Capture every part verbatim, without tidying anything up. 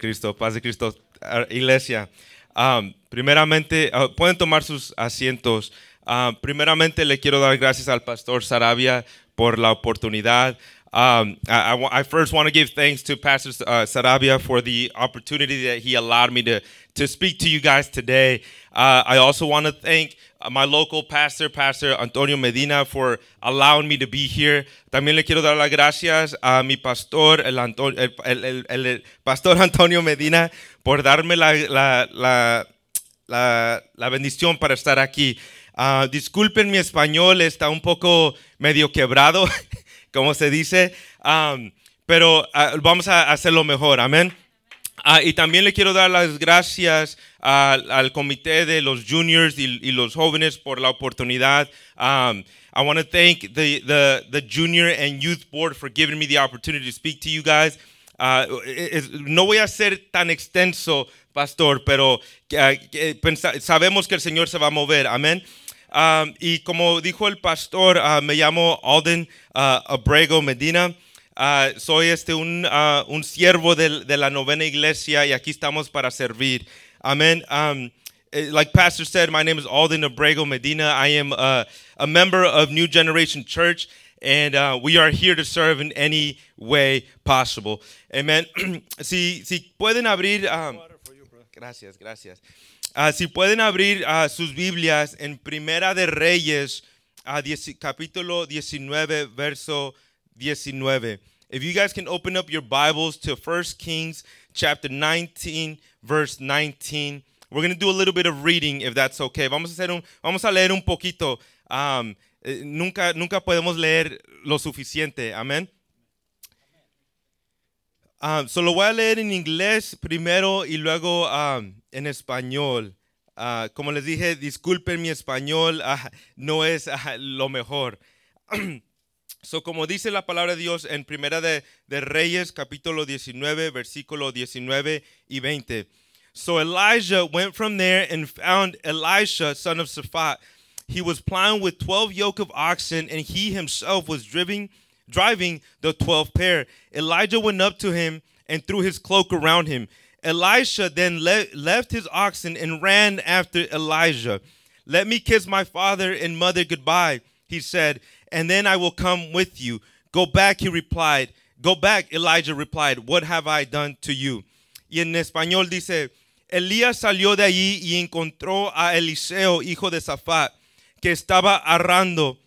Cristo, paz de Cristo, iglesia. Um, primeramente, uh, pueden tomar sus asientos. Uh, primeramente, le quiero dar gracias al Pastor Sarabia por la oportunidad. Um, I, I, I first want to give thanks to Pastor uh, Sarabia for the opportunity that he allowed me to, to speak to you guys today. Uh, I also want to thank my local pastor, Pastor Antonio Medina, for allowing me to be here. También le quiero dar las gracias a mi pastor, el, Anto- el, el, el, el Pastor Antonio Medina, por darme la, la, la, la, la bendición para estar aquí. Uh, disculpen mi español, está un poco medio quebrado, como se dice, um, pero uh, vamos a hacerlo mejor, amén. Uh, y también le quiero dar las gracias uh, al comité de los juniors y, y los jóvenes por la oportunidad. Um, I want to thank the, the, the junior and youth board for giving me the opportunity to speak to you guys. Uh, es, no voy a ser tan extenso, pastor, pero uh, pensa, sabemos que el Señor se va a mover, amén. Um, y como dijo el pastor, uh, me llamo Alden uh, Abrego Medina. Uh, soy este un, uh, un siervo de, de la novena iglesia y aquí estamos para servir. Amen. Um, like Pastor said, my name is Alden Abrego Medina. I am uh, a member of New Generation Church, and uh, we are here to serve in any way possible. Amen. si, si pueden abrir... Um, gracias, gracias. Uh, si pueden abrir uh, sus Biblias en Primera de Reyes, uh, diez, capítulo diecinueve, verso diecinueve. If you guys can open up your Bibles to First Kings chapter nineteen, verse nineteen. We're going to do a little bit of reading, if that's okay. Vamos a, hacer un, vamos a leer un poquito. Um, eh, nunca, nunca podemos leer lo suficiente. Amén. Um, so lo voy a leer en inglés primero y luego um, en español. Uh, como les dije, disculpen mi español, uh, no es uh, lo mejor. So, como dice la palabra de Dios en Primera de, de Reyes, capítulo diecinueve, versículo diecinueve y veinte. So Elijah went from there and found Elisha, son of Shaphat. He was plowing with twelve yoke of oxen, and he himself was driving, driving the twelfth pair. Elijah went up to him and threw his cloak around him. Elisha then le- left his oxen and ran after Elijah. Let me kiss my father and mother goodbye, he said, and then I will come with you. Go back, he replied. Go back, Elijah replied. What have I done to you? Y en español dice, Elías salió de allí y encontró a Eliseo, hijo de Shaphat, que estaba arando.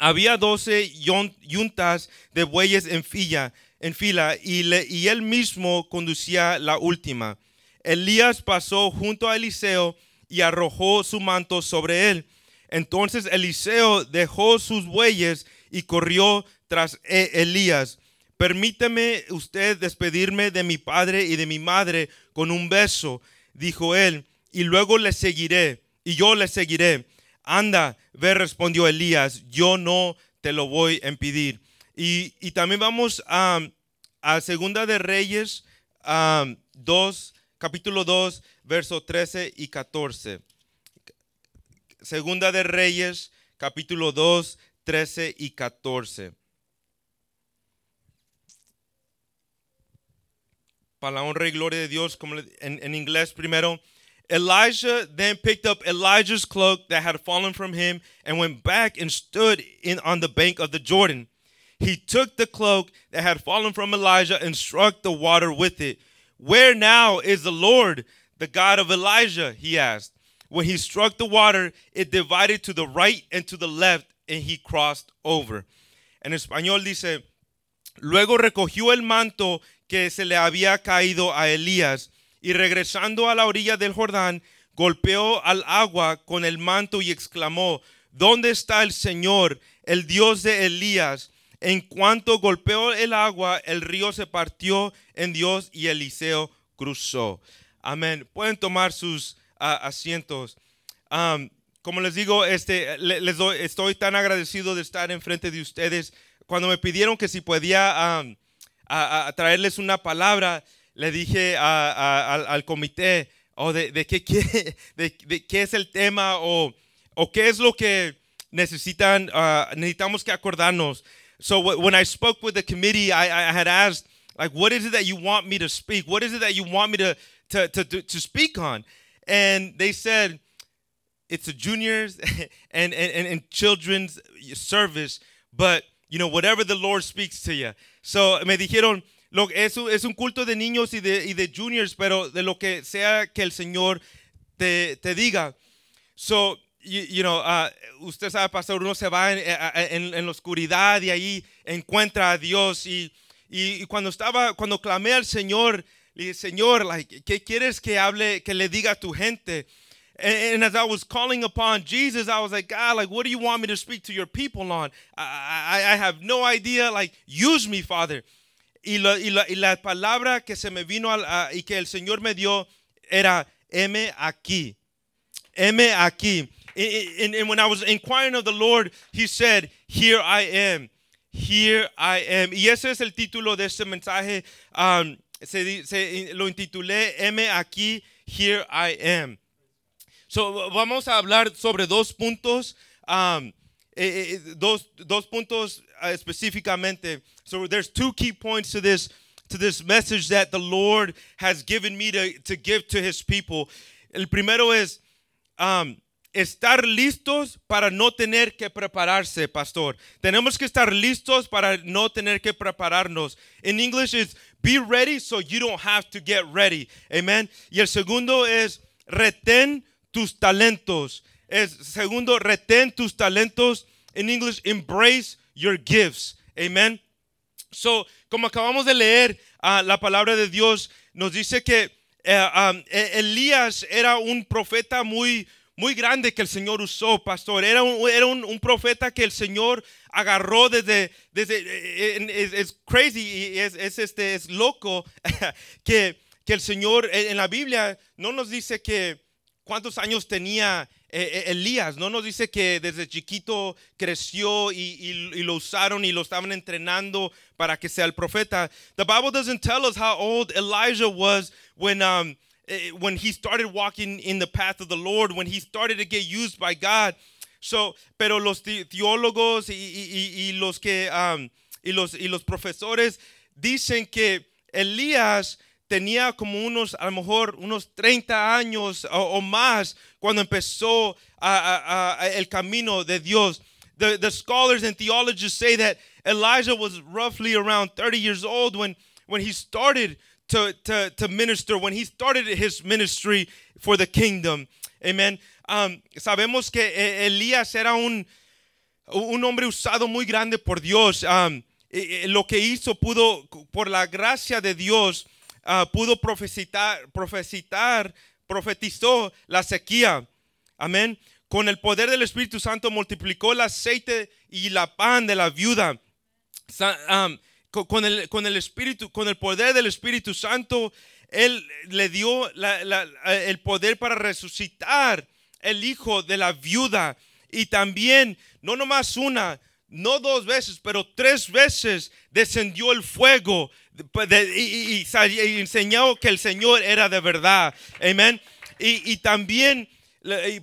Había doce yuntas de bueyes en fila, en fila y, le, y él mismo conducía la última. Elías pasó junto a Eliseo y arrojó su manto sobre él. Entonces Eliseo dejó sus bueyes y corrió tras Elías. Permítame usted despedirme de mi padre y de mi madre con un beso, dijo él, y luego le seguiré, y yo le seguiré. Anda, ve, respondió Elías, yo no te lo voy a impedir. Y, y también vamos a, a Segunda de Reyes, um, dos, capítulo dos, versos trece y catorce. Segunda de Reyes, capítulo dos, trece y catorce. Para la honra y gloria de Dios, como en, en inglés primero. Elijah then picked up Elijah's cloak that had fallen from him and went back and stood in on the bank of the Jordan. He took the cloak that had fallen from Elijah and struck the water with it. Where now is the Lord, the God of Elijah? He asked. When he struck the water, it divided to the right and to the left, and he crossed over. En español dice, luego recogió el manto que se le había caído a Elías, y regresando a la orilla del Jordán, golpeó al agua con el manto y exclamó, ¿dónde está el Señor, el Dios de Elías? En cuanto golpeó el agua, el río se partió en dos y Eliseo cruzó. Amén. Pueden tomar sus Uh, asientos. Um, como les digo, este, le, les doy, estoy tan agradecido de estar enfrente de ustedes. Cuando me pidieron que si podía um, a, a traerles una palabra, le dije a, a, al, al comité oh, de, de, qué, qué, de, de qué es el tema o, o qué es lo que necesitan, uh, necesitamos que acordarnos. So when I spoke with the committee, I, I had asked Like, what is it that you want me to speak? What is it that you want me to to to, to speak on? And they said, it's a juniors and, and, and children's service, but, you know, whatever the Lord speaks to you. So me dijeron, lo, es, es un culto de niños y de, y de juniors, pero de lo que sea que el Señor te, te diga. So, you, you know, uh, usted sabe, pastor, uno se va en, en, en la oscuridad y ahí encuentra a Dios. Y, y, y cuando estaba, cuando clamé al Señor, le dije, Señor, like, ¿qué quieres que hable, que le diga a tu gente? And as I was calling upon Jesus, I was like, God, like, what do you want me to speak to your people on? I, I, I have no idea. Like, use me, Father. Y la, y la, y la palabra que se me vino al, a, y que el Señor me dio era, heme aquí. Heme aquí. And, and when I was inquiring of the Lord, He said, here I am. Here I am. Y ese es el título de este mensaje. Um, se, se, lo intitulé, heme aquí, here I am. So, vamos a hablar sobre dos puntos, um, eh, eh, dos, dos puntos uh, específicamente. So, there's two key points to this to this message that the Lord has given me to, to give to His people. El primero es um, estar listos para no tener que prepararse, pastor. Tenemos que estar listos para no tener que prepararnos. In English, it's be ready so you don't have to get ready. Amen. Y el segundo es retén tus talentos. Es, segundo, retén tus talentos. In English, embrace your gifts. Amen. So, como acabamos de leer, uh, la palabra de Dios nos dice que uh, um, Elías era un profeta muy, muy grande que el Señor usó, pastor. Era un, era un, un profeta que el Señor agarró desde, desde es, es crazy, es, es, este, es loco que, que el Señor en la Biblia no nos dice que ¿cuántos años tenía eh, Elías? No nos dice que desde chiquito creció y, y, y lo usaron y lo estaban entrenando para que sea el profeta. The Bible doesn't tell us how old Elijah was when, um, when he started walking in the path of the Lord, when he started to get used by God. So, pero los teólogos y, y, y, los, que, um, y, los, y los profesores dicen que Elías tenía como unos, a lo mejor, unos treinta años o, o más cuando empezó a, a, a, el camino de Dios. The, the scholars and theologists say that Elijah was roughly around thirty years old when, when he started to, to, to minister, when he started his ministry for the kingdom. Amen. Um, sabemos que Elías era un, un hombre usado muy grande por Dios. Um, lo que hizo pudo, por la gracia de Dios, Uh, pudo profetizar, profetizar, profetizó la sequía. Amén. Con el poder del Espíritu Santo multiplicó el aceite y la pan de la viuda. Um, con, el, con, el Espíritu, con el poder del Espíritu Santo, Él le dio la, la, el poder para resucitar el hijo de la viuda. Y también, no nomás una, no dos veces, pero tres veces descendió el fuego y, y, y enseñó que el Señor era de verdad. Amén. Y, y también,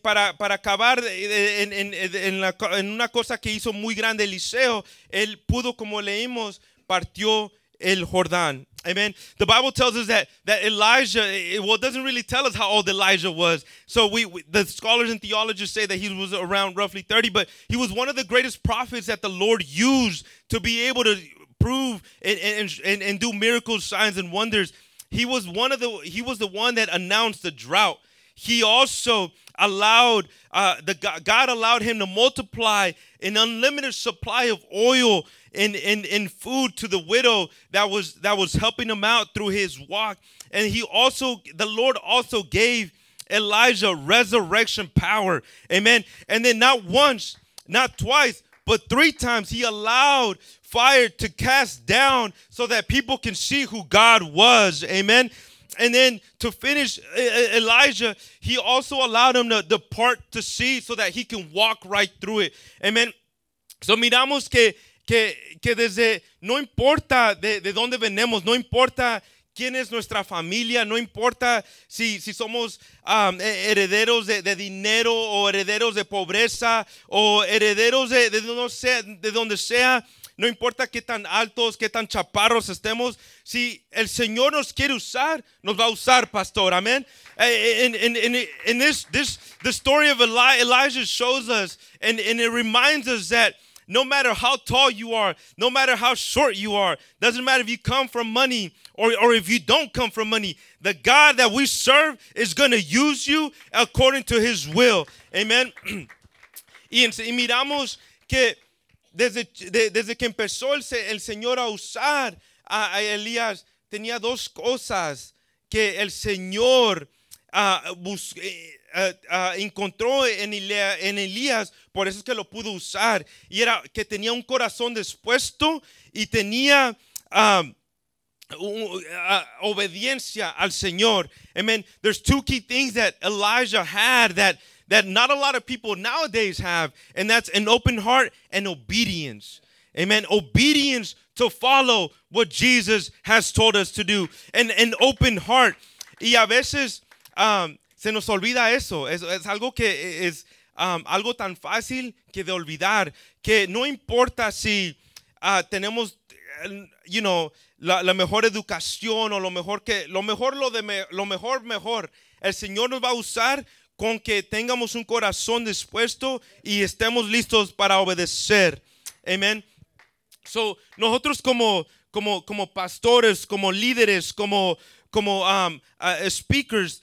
para, para acabar en, en, en, la, en una cosa que hizo muy grande Eliseo, él pudo, como leímos, partió el Jordán. Amen. The Bible tells us that, that Elijah, it, well, it doesn't really tell us how old Elijah was. So we, we, the scholars and theologists say that he was around roughly thirty, but he was one of the greatest prophets that the Lord used to be able to prove and, and, and, and do miracles, signs, and wonders. He was one of the, he was the one that announced the drought. He also allowed, uh, the God allowed him to multiply an unlimited supply of oil and, and, and food to the widow that was that was helping him out through his walk. And he also, the Lord also gave Elijah resurrection power. Amen. And then not once, not twice, but three times he allowed fire to cast down so that people can see who God was. Amen. And then to finish Elijah, he also allowed him to depart to sea so that he can walk right through it. Amen. So miramos que, que, que desde, no importa de, de dónde venimos, no importa quién es nuestra familia, no importa si, si somos um, herederos de, de dinero o herederos de pobreza o herederos de, de, no sé, de donde sea, no importa qué tan altos, qué tan chaparros estemos, si el Señor nos quiere usar, nos va a usar, pastor. Amen. And, and, and, and this, this, the story of Eli- Elijah shows us, and, and it reminds us that no matter how tall you are, no matter how short you are, doesn't matter if you come from money or, or if you don't come from money, the God that we serve is going to use you according to His will. Amen. Y, y miramos que desde, de, desde que empezó el, el Señor a usar a, a Elías, tenía dos cosas que el Señor uh, buscó. Uh, uh, encontró en, Elea, en Elías, por eso es que lo pudo usar, y era que tenía un corazón dispuesto y tenía uh, uh, uh, obediencia al Señor. Amen. There's two key things that Elijah had that, that not a lot of people nowadays have, and that's an open heart and obedience. Amen. Obedience to follow what Jesus has told us to do, and an open heart. Y a veces um, se nos olvida eso, es, es algo que es um, algo tan fácil que de olvidar, que no importa si uh, tenemos, you know, la, la mejor educación o lo mejor que, lo mejor, lo de me, lo mejor, mejor. El Señor nos va a usar con que tengamos un corazón dispuesto y estemos listos para obedecer. Amén. So, nosotros como, como, como pastores, como líderes, como, como um, uh, speakers,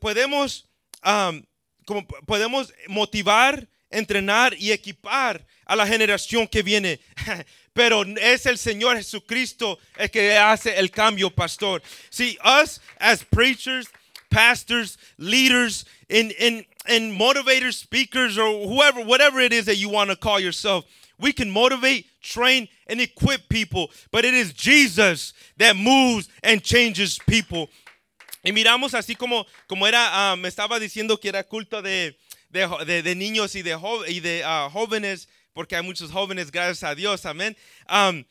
podemos, um, como podemos motivar, entrenar y equipar a la generación que viene, pero es el Señor Jesucristo el que hace el cambio, pastor. See, us as preachers, pastors, leaders, and, and, and motivators, speakers, or whoever, whatever it is that you want to call yourself, we can motivate, train, and equip people, but it is Jesus that moves and changes people. Y miramos así como, como era, me um, estaba diciendo que era culto de, de, de, de niños y de, jo, y de uh, jóvenes, porque hay muchos jóvenes, gracias a Dios, amén. Um,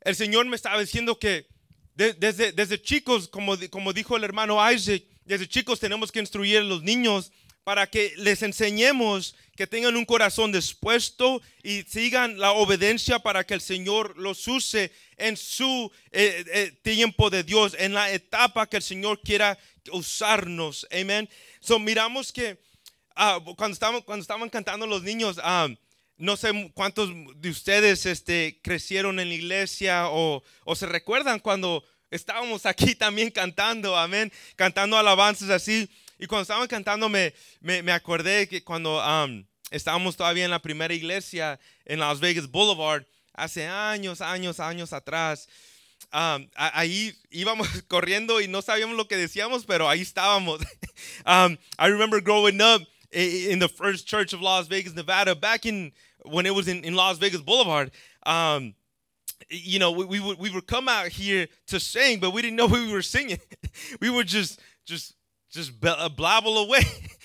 el Señor me estaba diciendo que de, desde, desde chicos, como, como dijo el hermano Isaac, desde chicos tenemos que instruir a los niños para que les enseñemos que tengan un corazón dispuesto y sigan la obediencia para que el Señor los use en su eh, eh, tiempo de Dios, en la etapa que el Señor quiera usarnos. Amén. So, miramos que uh, cuando, estaban, cuando estaban cantando los niños, uh, no sé cuántos de ustedes este, crecieron en la iglesia o, o se recuerdan cuando estábamos aquí también cantando, amén, cantando alabanzas así. Y cuando estaban cantando me, me, me acordé que cuando um, estábamos todavía en la primera iglesia en Las Vegas Boulevard, hace años, años, años atrás, um, a, ahí íbamos corriendo y no sabíamos lo que decíamos, pero ahí estábamos. um, I remember growing up in the first church of Las Vegas, Nevada, back in when it was in, in Las Vegas Boulevard. Um, you know, we, we, would, we would come out here to sing, but we didn't know we were singing. We were just, just, just blabble away,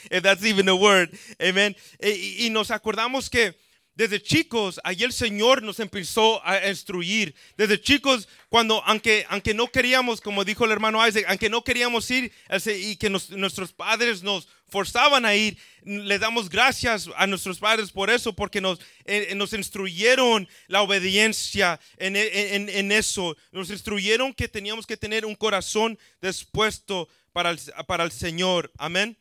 if that's even a word, amen. Y, y nos acordamos que desde chicos, ahí el Señor nos empezó a instruir. Desde chicos, cuando, aunque, aunque no queríamos, como dijo el hermano Isaac, aunque no queríamos ir y que nos, nuestros padres nos forzaban a ir, le damos gracias a nuestros padres por eso, porque nos, eh, nos instruyeron la obediencia en, en, en eso. Nos instruyeron que teníamos que tener un corazón dispuesto para el, para el Señor, amén.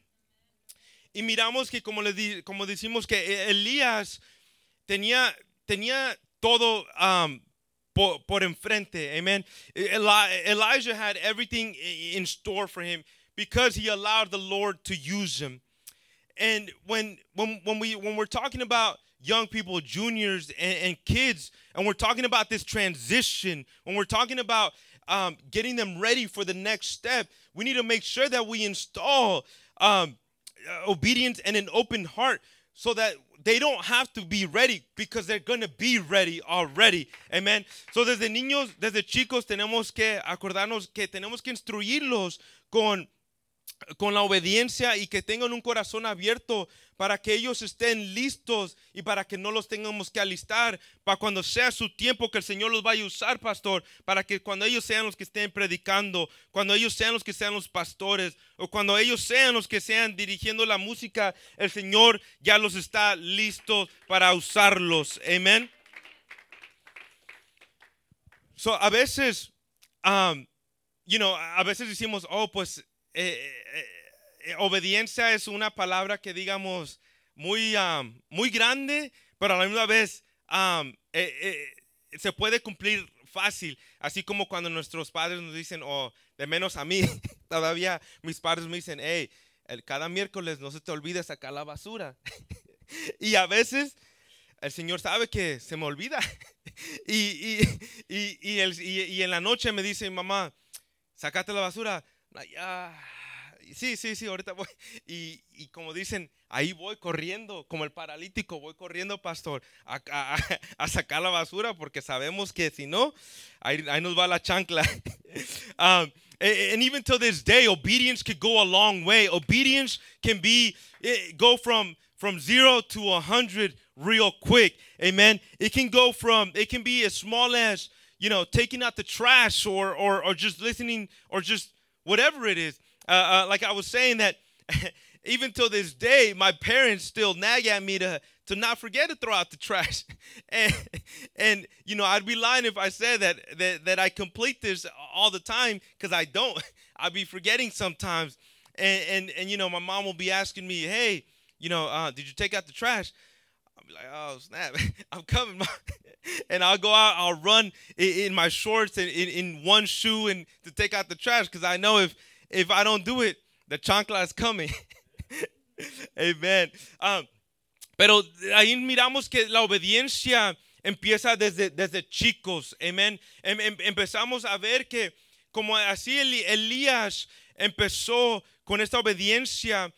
Y miramos que como, les di, como decimos que Elías tenía, tenía todo um, por, por enfrente, amén. Eli- Elijah had everything in store for him because he allowed the Lord to use him. And when when when we when we're talking about young people, juniors and, and kids, and we're talking about this transition, when we're talking about Um, getting them ready for the next step, we need to make sure that we install um, obedience and an open heart so that they don't have to be ready because they're going to be ready already. Amen. So desde niños, desde chicos tenemos que acordarnos que tenemos que instruirlos con, con la obediencia y que tengan un corazón abierto para que ellos estén listos y para que no los tengamos que alistar para cuando sea su tiempo que el Señor los vaya a usar, pastor, para que cuando ellos sean los que estén predicando, cuando ellos sean los que sean los pastores o cuando ellos sean los que sean dirigiendo la música, el Señor ya los está listos para usarlos. Amén. So, a veces, um, you know, a veces decimos, oh, pues, eh, eh, obediencia es una palabra que digamos muy, um, muy grande, pero a la misma vez um, eh, eh, se puede cumplir fácil. Así como cuando nuestros padres nos dicen, oh, de menos a mí, todavía mis padres me dicen, hey, el, cada miércoles no se te olvide sacar la basura. Y a veces el Señor sabe que se me olvida. Y, y, y, y, el, y, y en la noche me dice, mamá, sácate la basura. Sí, sí, sí, ahorita voy. Y, y como dicen, ahí voy corriendo, como el paralítico, voy corriendo, pastor, a, a, a sacar la basura, porque sabemos que si no, ahí, ahí nos va la chancla. Um, and even to this day, obedience could go a long way. Obedience can be, go from, from zero to a hundred real quick. Amen. It can go from, it can be as small as, you know, taking out the trash or or, or just listening or just whatever it is. Uh, uh, like I was saying that even till this day, my parents still nag at me to, to not forget to throw out the trash. and, and, you know, I'd be lying if I said that, that, that I complete this all the time, because I don't. I'd be forgetting sometimes. And, and, and, you know, my mom will be asking me, hey, you know, uh, did you take out the trash? I'll be like, oh, snap, I'm coming. And I'll go out, I'll run in, in my shorts and in, in one shoe and to take out the trash, because I know if, if I don't do it, the chancla is coming. Amen. Um, pero ahí miramos que la obediencia empieza desde, desde chicos. Amen. Em, em, empezamos a ver que como así Elías empezó con esta obediencia,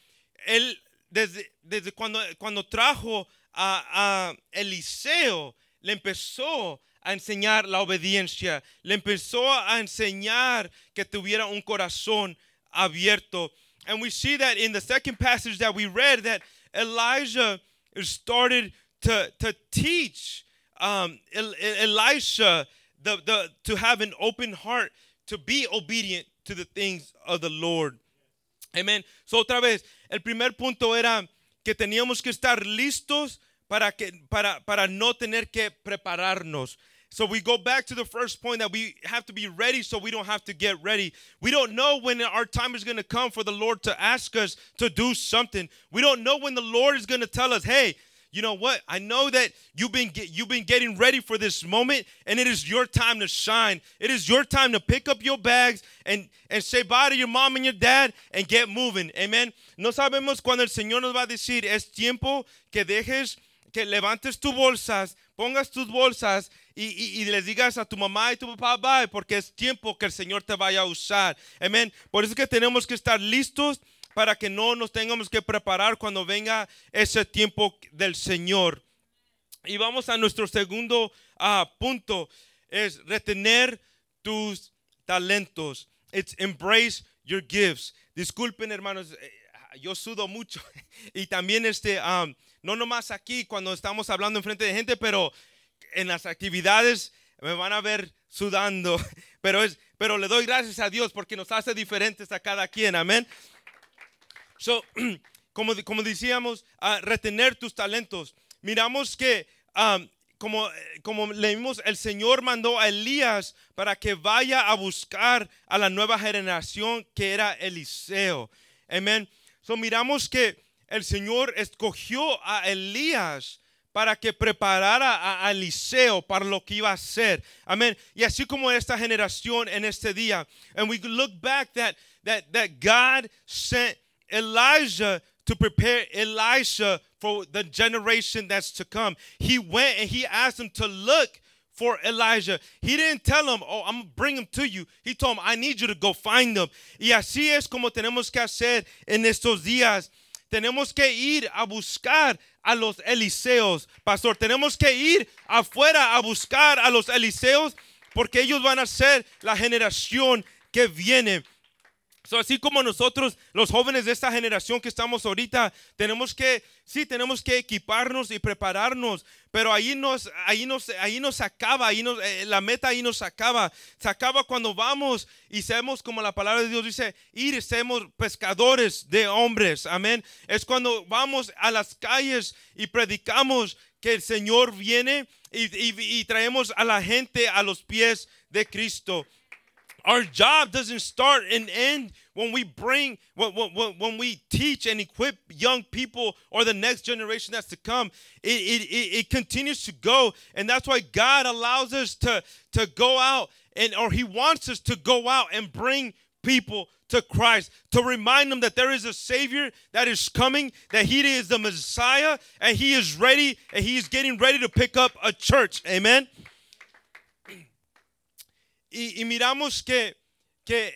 él desde, desde cuando, cuando trajo a, a Eliseo, le empezó a enseñar la obediencia, le empezó a enseñar que tuviera un corazón abierto. And we see that in the second passage that we read, that Elijah started to, to teach um, Elisha the, the, to have an open heart, to be obedient to the things of the Lord. Amen. So otra vez, el primer punto era que teníamos que estar listos para, que, para, para no tener que prepararnos. So we go back to the first point, that we have to be ready so we don't have to get ready. We don't know when our time is going to come for the Lord to ask us to do something. We don't know when the Lord is going to tell us, hey, you know what? I know that you've been get, you've been getting ready for this moment, and it is your time to shine. It is your time to pick up your bags and, and say bye to your mom and your dad and get moving. Amen. No sabemos cuando el Señor nos va a decir, es tiempo que dejes, que levantes tus bolsas, pongas tus bolsas y, y, y les digas a tu mamá y tu papá, bye, porque es tiempo que el Señor te vaya a usar. Amén. Por eso es que tenemos que estar listos para que no nos tengamos que preparar cuando venga ese tiempo del Señor. Y vamos a nuestro segundo uh, punto, es retener tus talentos. It's embrace your gifts. Disculpen, hermanos, yo sudo mucho y también este... Um, no nomás aquí cuando estamos hablando enfrente de gente, pero en las actividades me van a ver sudando. Pero, es, pero le doy gracias a Dios porque nos hace diferentes a cada quien. Amén. So, como, como decíamos, uh, retener tus talentos. Miramos que, um, como, como leímos, el Señor mandó a Elías para que vaya a buscar a la nueva generación que era Eliseo. Amén. So, miramos que el Señor escogió a Elías para que preparara a Eliseo para lo que iba a hacer. Amén. Y así como esta generación en este día. And we look back that, that, that God sent Elijah to prepare Elisha for the generation that's to come. He went and he asked him to look for Elijah. He didn't tell him, oh, I'm going to bring him to you. He told him, I need you to go find him. Y así es como tenemos que hacer en estos días. Tenemos que ir a buscar a los Eliseos, pastor. Tenemos que ir afuera a buscar a los Eliseos, porque ellos van a ser la generación que viene. So, así como nosotros, los jóvenes de esta generación que estamos ahorita, tenemos que, sí, tenemos que equiparnos y prepararnos, pero ahí nos, ahí nos, ahí nos acaba, ahí nos, eh, la meta ahí nos acaba. Se acaba cuando vamos y seamos, como la palabra de Dios dice, ir, seamos pescadores de hombres. Amén. Es cuando vamos a las calles y predicamos que el Señor viene y, y, y traemos a la gente a los pies de Cristo. Our job doesn't start and end when we bring, when, when, when we teach and equip young people or the next generation that's to come. It, it, it continues to go, and that's why God allows us to, to go out, and or He wants us to go out and bring people to Christ, to remind them that there is a Savior that is coming, that He is the Messiah, and He is ready, and He is getting ready to pick up a church. Amen. Y, y miramos que, que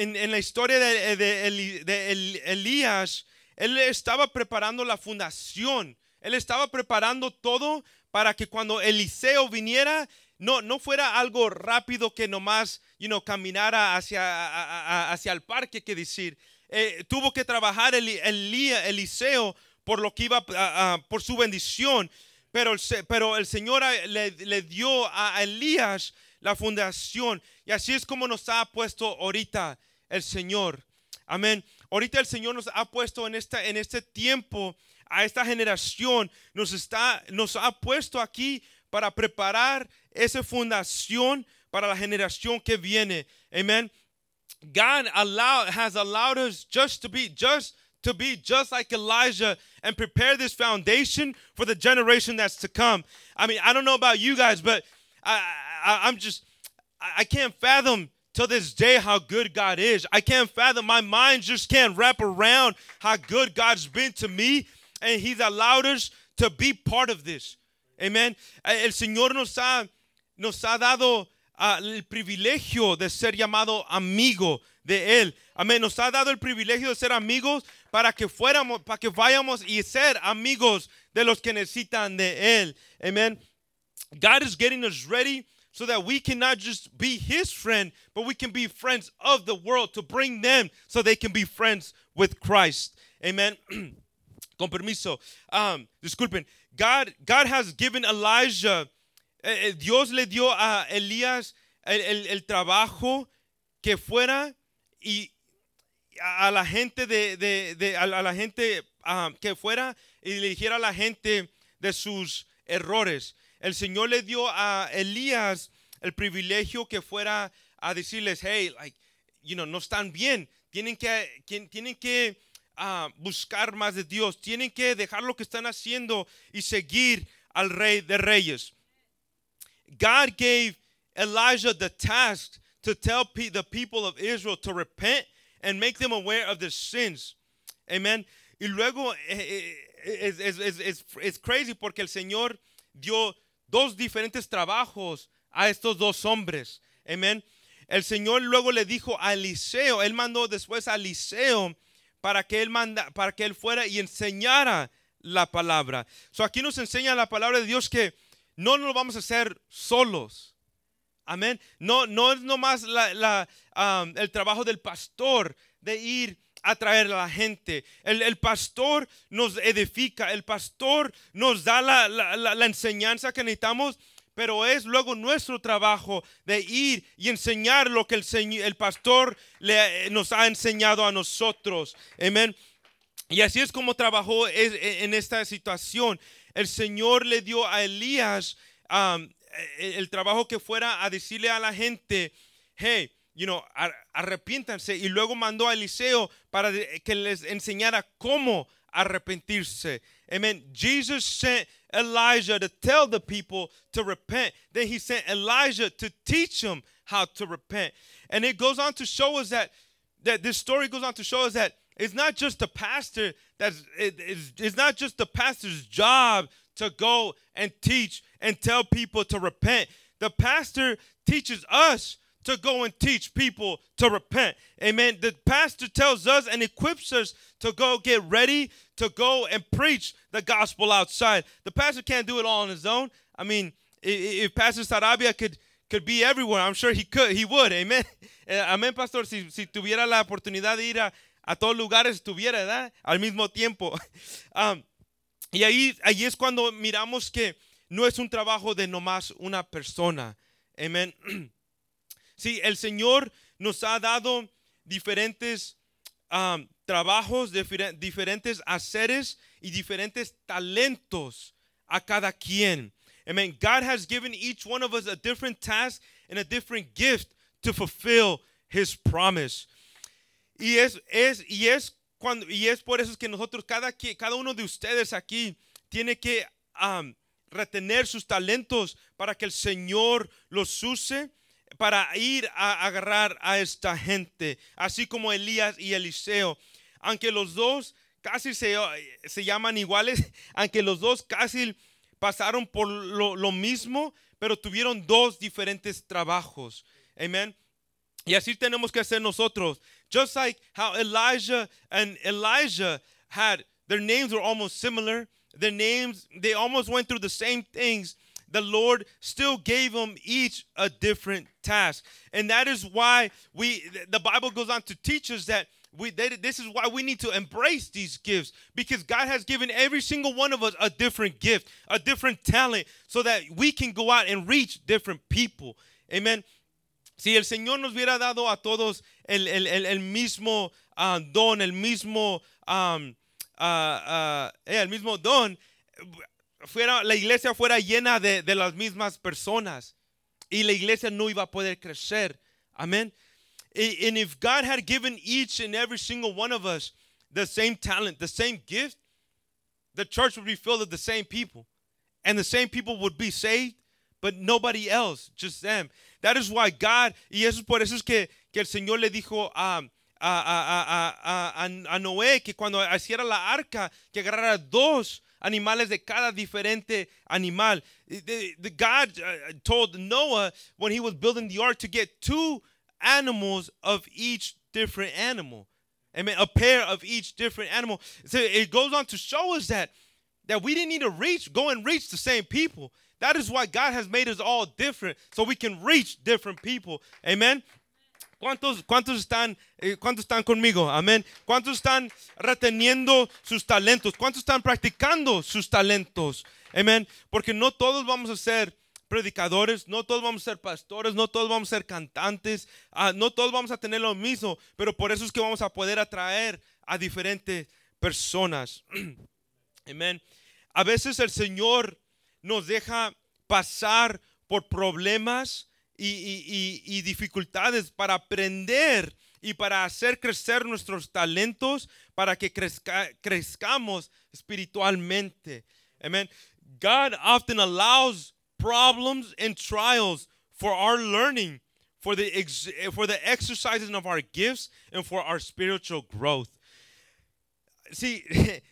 en, en la historia de, de, de Elías, él estaba preparando la fundación. Él estaba preparando todo para que cuando Eliseo viniera, no, no fuera algo rápido que nomás you know, caminara hacia, a, a, hacia el parque, que decir. Eh, tuvo que trabajar el, el, Eliseo por lo que iba, a, a, por su bendición. Pero el, pero el Señor le, le dio a Elías la fundación, y así es como nos ha puesto ahorita el Señor. Amén. Ahorita el Señor nos ha puesto en esta, en este tiempo, a esta generación, nos está, nos ha puesto aquí para preparar esa fundación para la generación que viene. Amén. God allowed, has allowed us just to be just to be just like Elijah and prepare this foundation for the generation that's to come. I mean, I don't know about you guys, but I, I, I'm just, I can't fathom till this day how good God is. I can't fathom, my mind just can't wrap around how good God's been to me, and He's allowed us to be part of this. Amen. El Señor nos ha, nos ha dado uh, el privilegio de ser llamado amigo de Él. Amén. Nos ha dado el privilegio de ser amigos para que fuéramos, para que vayamos y ser amigos de los que necesitan de Él. Amén. God is getting us ready so that we cannot just be His friend, but we can be friends of the world, to bring them so they can be friends with Christ. Amen. Con permiso. Um, disculpen. God, God has given Elijah, eh, Dios le dio a Elías el, el, el trabajo que fuera y a la gente de, de, de a la gente um, que fuera y le dijera a la gente de sus errores. El Señor le dio a Elías el privilegio que fuera a decirles, hey, like, you know, no están bien. Tienen que, tienen que uh, buscar más de Dios. Tienen que dejar lo que están haciendo y seguir al Rey de Reyes. God gave Elijah the task to tell pe- the people of Israel to repent and make them aware of their sins. Amen. Y luego es, es, es, es, es crazy porque el Señor dio dos diferentes trabajos a estos dos hombres. Amén. El Señor luego le dijo a Eliseo, él mandó después a Eliseo para que él manda, para que él fuera y enseñara la palabra. So aquí nos enseña la palabra de Dios que no nos lo vamos a hacer solos. Amén. No, no es nomás la, la, um, el trabajo del pastor de ir a traer a la gente. El, el pastor nos edifica, el pastor nos da la, la, la, la enseñanza que necesitamos, pero es luego nuestro trabajo de ir y enseñar lo que el, señor, el pastor le, nos ha enseñado a nosotros. Amén. Y así es como trabajó es, en esta situación. El Señor le dio a Elías um, el, el trabajo que fuera a decirle a la gente, hey, you know, arrepiéntanse, y luego mandó a Eliseo para que les enseñara cómo arrepentirse. Amen. Jesus sent Elijah to tell the people to repent. Then He sent Elijah to teach them how to repent. And it goes on to show us that, that this story goes on to show us that it's not just the pastor that's, it, it's, it's not just the pastor's job to go and teach and tell people to repent. The pastor teaches us to go and teach people to repent. Amen. The pastor tells us and equips us to go get ready to go and preach the gospel outside. The pastor can't do it all on his own. I mean, if Pastor Sarabia could could be everywhere, I'm sure he could. He would. Amen. Amen, Pastor. Si, si tuviera la oportunidad de ir a, a todos lugares, estuviera, ¿verdad? Al mismo tiempo. Um, y ahí, ahí es cuando miramos que no es un trabajo de nomás una persona. Amen. Sí, el Señor nos ha dado diferentes um, trabajos, difer- diferentes haceres y diferentes talentos a cada quien. Amen. God has given each one of us a different task and a different gift to fulfill His promise. Y es, es, y es, cuando, y es por eso que nosotros, cada, cada uno de ustedes aquí, tiene que um, retener sus talentos para que el Señor los use para ir a agarrar a esta gente, así como Elías y Eliseo. Aunque los dos casi se, se llaman iguales, aunque los dos casi pasaron por lo, lo mismo, pero tuvieron dos diferentes trabajos. Amen. Y así tenemos que hacer nosotros. Just like how Elijah and Elijah had, their names were almost similar. Their names, they almost went through the same things. The Lord still gave them each a different task. And that is why we, the Bible goes on to teach us that we, they, this is why we need to embrace these gifts, because God has given every single one of us a different gift, a different talent, so that we can go out and reach different people. Amen. Si el Señor nos hubiera dado a todos el, el, el, el mismo uh, don, el mismo, um, uh, uh, el mismo don, fuera, la iglesia fuera llena de, de las mismas personas, y la iglesia no iba a poder crecer. Amén. And if God had given each and every single one of us the same talent, the same gift, the church would be filled with the same people, and the same people would be saved, but nobody else, just them. That is why God, y eso es por eso es que, que el Señor le dijo a, a, a, a, a, a Noé que cuando hiciera la arca, que agarrara dos animales de cada diferente animal. The, the God uh, told Noah when he was building the ark to get two animals of each different animal. I mean, a pair of each different animal. So it goes on to show us that that we didn't need to reach, go and reach the same people. That is why God has made us all different, so we can reach different people. Amen. ¿Cuántos, cuántos, están, eh, ¿Cuántos están conmigo? Amén. ¿Cuántos están reteniendo sus talentos? ¿Cuántos están practicando sus talentos? Amén. Porque no todos vamos a ser predicadores, no todos vamos a ser pastores, no todos vamos a ser cantantes, uh, no todos vamos a tener lo mismo, pero por eso es que vamos a poder atraer a diferentes personas. Amén. A veces el Señor nos deja pasar por problemas y, y, y, y dificultades para aprender y para hacer crecer nuestros talentos, para que crezca, crezcamos espiritualmente. Amen. God often allows problems and trials for our learning, for the, ex, for the exercising of our gifts, and for our spiritual growth. Si,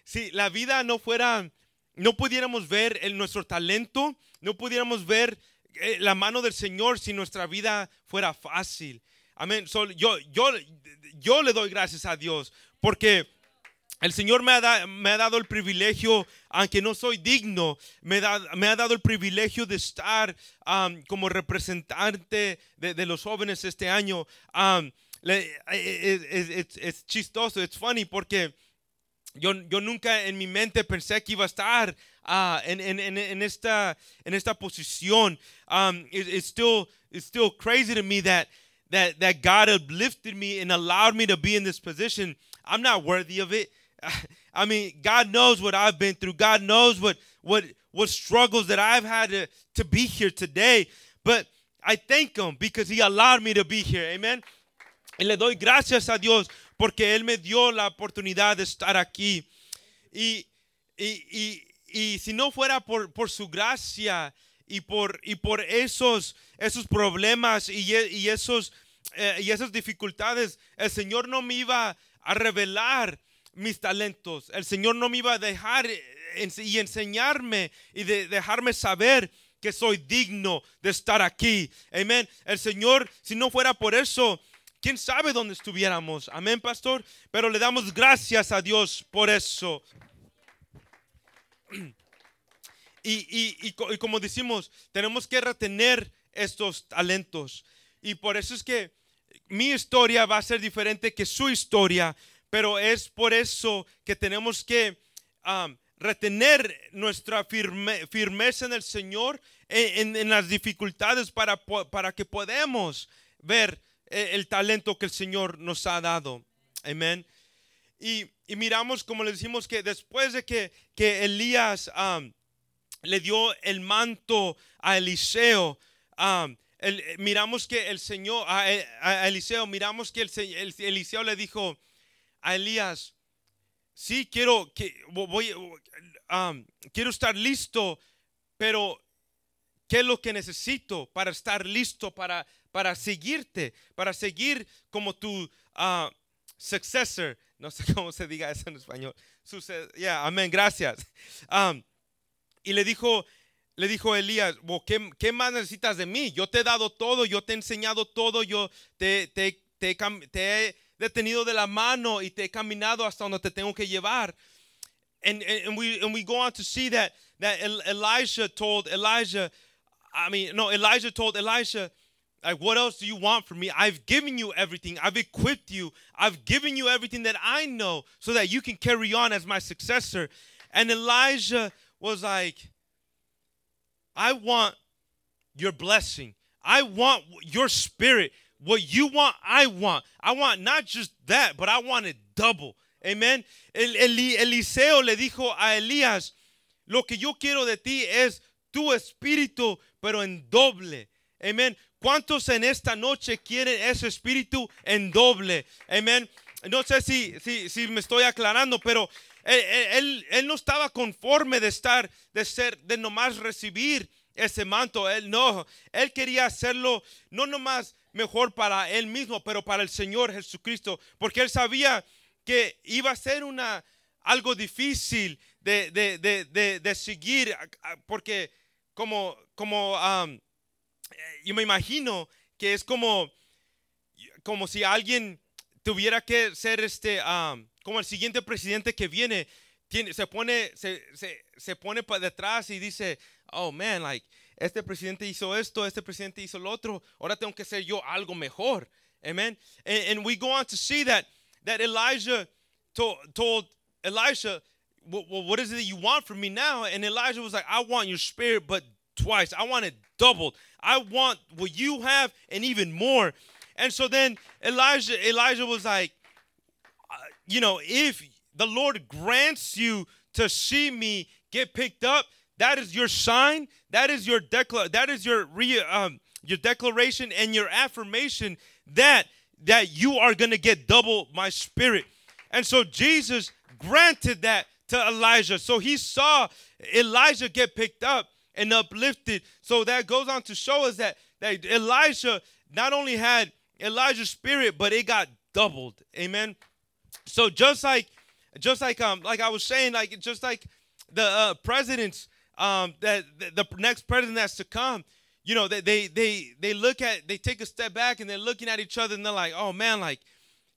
si la vida no fuera... no pudiéramos ver el, nuestro talento, no pudiéramos ver eh, la mano del Señor si nuestra vida fuera fácil. Amén. So, yo, yo, yo le doy gracias a Dios porque el Señor me ha, da, me ha dado el privilegio, aunque no soy digno, me, da, me ha dado el privilegio de estar um, como representante de, de los jóvenes este año. Um, le, es, es, es, es chistoso, es funny porque... Yo, yo nunca en mi mente pensé que iba a estar uh, en, en, en, esta, en esta posición. Um, it, it's, still, it's still crazy to me that, that, that God uplifted me and allowed me to be in this position. I'm not worthy of it. I mean, God knows what I've been through. God knows what, what, what struggles that I've had to, to be here today. But I thank Him because He allowed me to be here. Amen. Y le doy gracias a Dios porque Él me dio la oportunidad de estar aquí. Y, y, y, y si no fuera por, por su gracia y por, y por esos, esos problemas y, y, esos, eh, y esas dificultades, el Señor no me iba a revelar mis talentos. El Señor no me iba a dejar y enseñarme y de, dejarme saber que soy digno de estar aquí. Amén. El Señor, si no fuera por eso... ¿Quién sabe dónde estuviéramos? Amén, pastor. Pero le damos gracias a Dios por eso. Y, y, y, y como decimos, tenemos que retener estos talentos. Y por eso es que mi historia va a ser diferente que su historia. Pero es por eso que tenemos que um, retener nuestra firme, firmeza en el Señor en, en, en las dificultades para, para que podamos ver el talento que el Señor nos ha dado. Amén. Y, y miramos, como le decimos, que después de que, que Elías um, le dio el manto a Eliseo. Um, el, miramos que el Señor, a, a Eliseo, miramos que el, el Eliseo le dijo a Elías, sí, quiero, que, voy, um, quiero estar listo, pero ¿qué es lo que necesito para estar listo, para, para seguirte, para seguir como tu uh, successor? No sé cómo se diga eso en español. Ya, yeah, amén, gracias. Um, y le dijo, le dijo Elías, ¿qué, ¿qué más necesitas de mí? Yo te he dado todo, yo te he enseñado todo, yo te, te, te, te, te he detenido de la mano y te he caminado hasta donde te tengo que llevar. And, and, we, and we go on to see that, that Elijah told Elijah, I mean, no, Elijah told Elisha, like, what else do you want from me? I've given you everything. I've equipped you. I've given you everything that I know so that you can carry on as my successor. And Elijah was like, I want your blessing. I want your spirit. What you want, I want. I want not just that, but I want it double. Amen. El, el, Eliseo le dijo a Elías, lo que yo quiero de ti es tu espíritu, pero en doble. Amén. ¿Cuántos en esta noche quieren ese espíritu en doble? Amén. No sé si, si, si me estoy aclarando, pero él, él, él no estaba conforme de estar, de ser, de nomás recibir ese manto. Él no, él quería hacerlo no nomás mejor para él mismo, pero para el Señor Jesucristo, porque él sabía que iba a ser una, algo difícil de, de, de, de, de seguir, porque como, como um, yo me imagino que es como, como si alguien tuviera que ser este, um, como el siguiente presidente que viene, tiene, se pone, se, se, se pone para detrás y dice, oh man, like, este presidente hizo esto, este presidente hizo lo otro, ahora tengo que hacer yo algo mejor. Amen. And, and we go on to see that, that Elijah told, told Elisha, well, what is it that you want from me now? And Elijah was like, I want your spirit, but twice. I want it doubled. I want what you have and even more. And so then Elijah, Elijah was like, you know, if the Lord grants you to see me get picked up, that is your sign. That is your decla- That is your re- um, your declaration and your affirmation that that you are going to get double my spirit. And so Jesus granted that to Elijah. So he saw Elijah get picked up and uplifted. So that goes on to show us that, that Elisha not only had Elijah's spirit, but it got doubled. Amen. So just like, just like, um, like I was saying, like, just like the uh, presidents, um, that the, the next president that's to come, you know, they, they, they, they look at, they take a step back and they're looking at each other and they're like, oh man, like,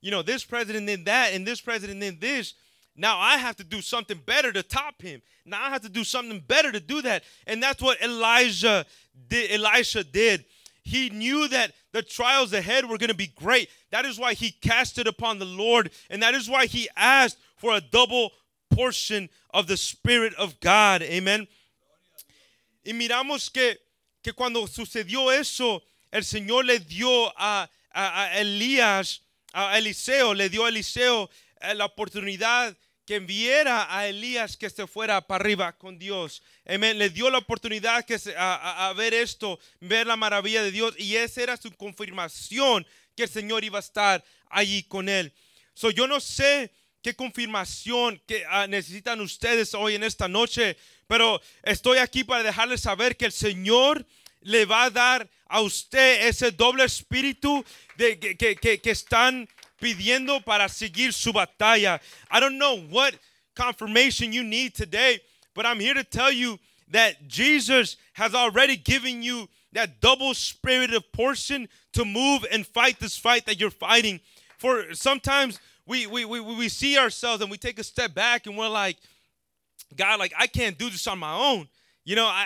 you know, this president did that and this president did this. Now I have to do something better to top him. Now I have to do something better to do that. And that's what Elijah did. Elisha did. He knew that the trials ahead were going to be great. That is why he cast it upon the Lord. And that is why he asked for a double portion of the Spirit of God. Amen. Y miramos que, que cuando sucedió eso, el Señor le dio a, a, a Elías, a Eliseo, le dio a Eliseo la oportunidad que enviara a Elías que se fuera para arriba con Dios. Amén. Le dio la oportunidad que se, a, a, a ver esto, ver la maravilla de Dios. Y esa era su confirmación que el Señor iba a estar allí con él. So, yo no sé qué confirmación que, uh, necesitan ustedes hoy en esta noche, pero estoy aquí para dejarles saber que el Señor le va a dar a usted ese doble espíritu de, que, que, que, que están pidiendo para seguir su batalla. I don't know what confirmation you need today, but I'm here to tell you that Jesus has already given you that double spirit of portion to move and fight this fight that you're fighting. For sometimes we we we we see ourselves and we take a step back and we're like, God, like I can't do this on my own. You know, I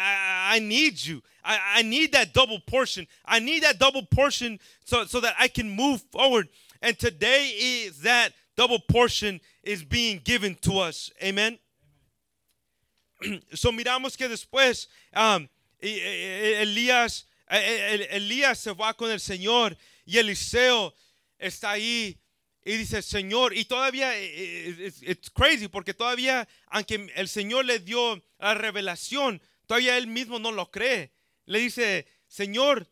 I, I need you. I, I need that double portion. I need that double portion so so that I can move forward. And today is that double portion is being given to us. Amen. So miramos que después um, Elías, Elías se va con el Señor y Eliseo está ahí y dice, Señor, y todavía, it's, it's crazy porque todavía, aunque el Señor le dio la revelación, Todavía él mismo no lo cree. Le dice, Señor,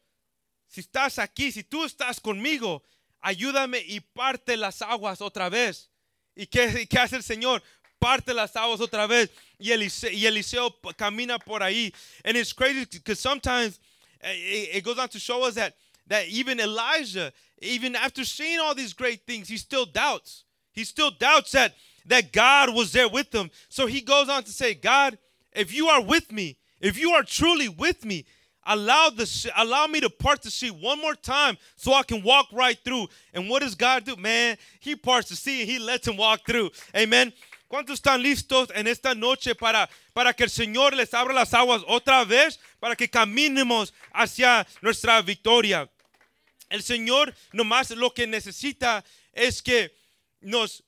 si estás aquí, si tú estás conmigo, ayúdame y parte las aguas otra vez. ¿Y qué, y qué hace el Señor? Parte las aguas otra vez. Y Eliseo, y Eliseo camina por ahí. And it's crazy because sometimes it, it goes on to show us that, that even Elijah, even after seeing all these great things, he still doubts. He still doubts that, that God was there with him. So he goes on to say, God, if you are with me, if you are truly with me, allow the allow me to part the sea one more time so I can walk right through. And what does God do? Man, he parts the sea and he lets him walk through. Amen. ¿Cuántos están listos en esta noche para, para que el Señor les abra las aguas otra vez, para que caminemos hacia nuestra victoria? El Señor nomás lo que necesita es que nos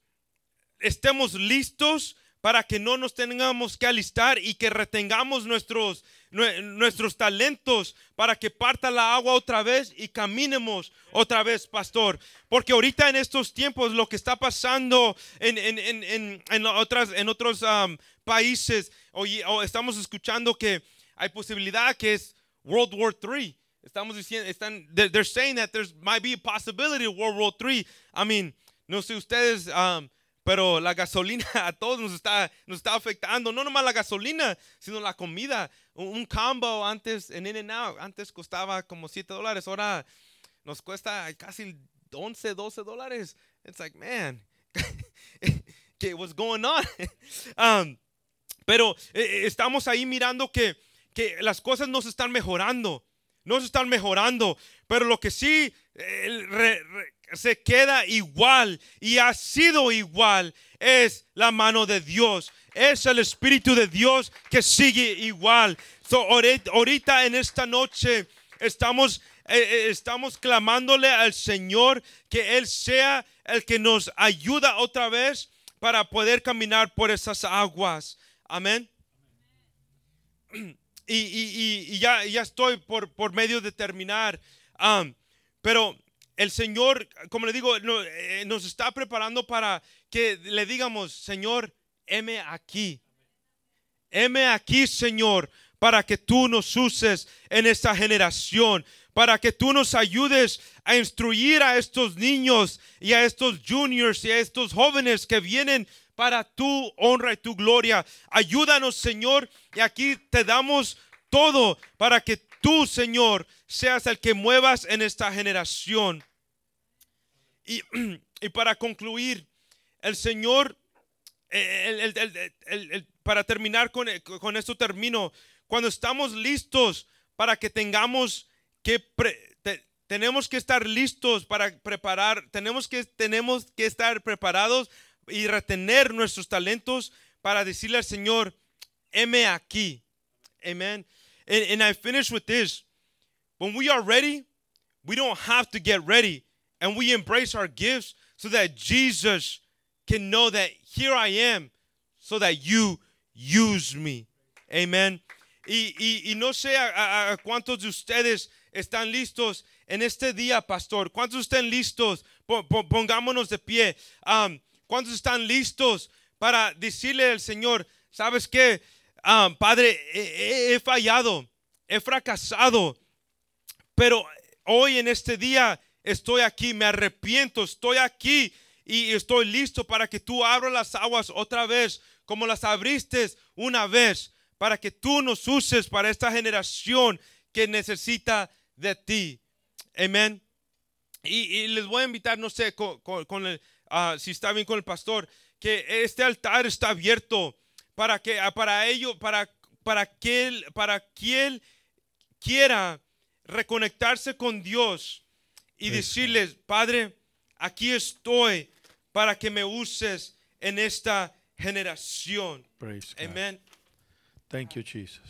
estemos listos para que no nos tengamos que alistar y que retengamos nuestros, nuestros talentos para que parta la agua otra vez y caminemos otra vez, pastor. Porque ahorita en estos tiempos lo que está pasando en, en, en, en, en, otras, en otros um, países, hoy, hoy estamos escuchando que hay posibilidad que es World War Three. Estamos diciendo, están, they're, they're saying that there might be a possibility of World War Three. I mean, no sé ustedes, um, pero la gasolina a todos nos está, nos está afectando. No nomás la gasolina, sino la comida. Un, un combo antes, en In-N-Out, antes costaba como siete dólares. Ahora nos cuesta casi once, doce dólares. It's like, man, okay, what's going on? um, pero eh, estamos ahí mirando que, que las cosas nos están mejorando. Nos están mejorando. Pero lo que sí... Eh, re, re, se queda igual y ha sido igual es la mano de Dios, es el Espíritu de Dios que sigue igual. So, ahorita en esta noche estamos, eh, estamos clamándole al Señor que Él sea el que nos ayuda otra vez para poder caminar por esas aguas. Amén. Y, y, y ya, ya estoy por, por medio de terminar, um, pero el Señor, como le digo, nos está preparando para que le digamos, Señor, heme aquí. Heme aquí, Señor, para que tú nos uses en esta generación, para que tú nos ayudes a instruir a estos niños y a estos juniors y a estos jóvenes que vienen para tu honra y tu gloria. Ayúdanos, Señor, y aquí te damos todo para que tú, Señor, seas el que muevas en esta generación. Y, y para concluir, el Señor, el, el, el, el, el, para terminar con, con esto termino, cuando estamos listos para que tengamos que, pre, te, tenemos que estar listos para preparar, tenemos que, tenemos que estar preparados y retener nuestros talentos para decirle al Señor, heme aquí. Amén. And, and I finish with this. When we are ready, we don't have to get ready. And we embrace our gifts so that Jesus can know that here I am so that you use me. Amen. Y, y, y no sé a, a cuántos de ustedes están listos en este día, pastor. ¿Cuántos están listos? Pongámonos de pie. Um, ¿Cuántos están listos para decirle al Señor, ¿sabes qué? Um, Padre, he, he fallado, he fracasado, pero hoy en este día estoy aquí, me arrepiento, estoy aquí y estoy listo para que tú abras las aguas otra vez, como las abriste una vez, para que tú nos uses para esta generación que necesita de ti. Amén. Y, y les voy a invitar, no sé, con, con, con el, uh, si está bien con el pastor, que este altar está abierto. Para que para ello, para, para que para quien quiera reconectarse con Dios y decirles, Padre, aquí estoy para que me uses en esta generación. Amén. Thank you, Jesus.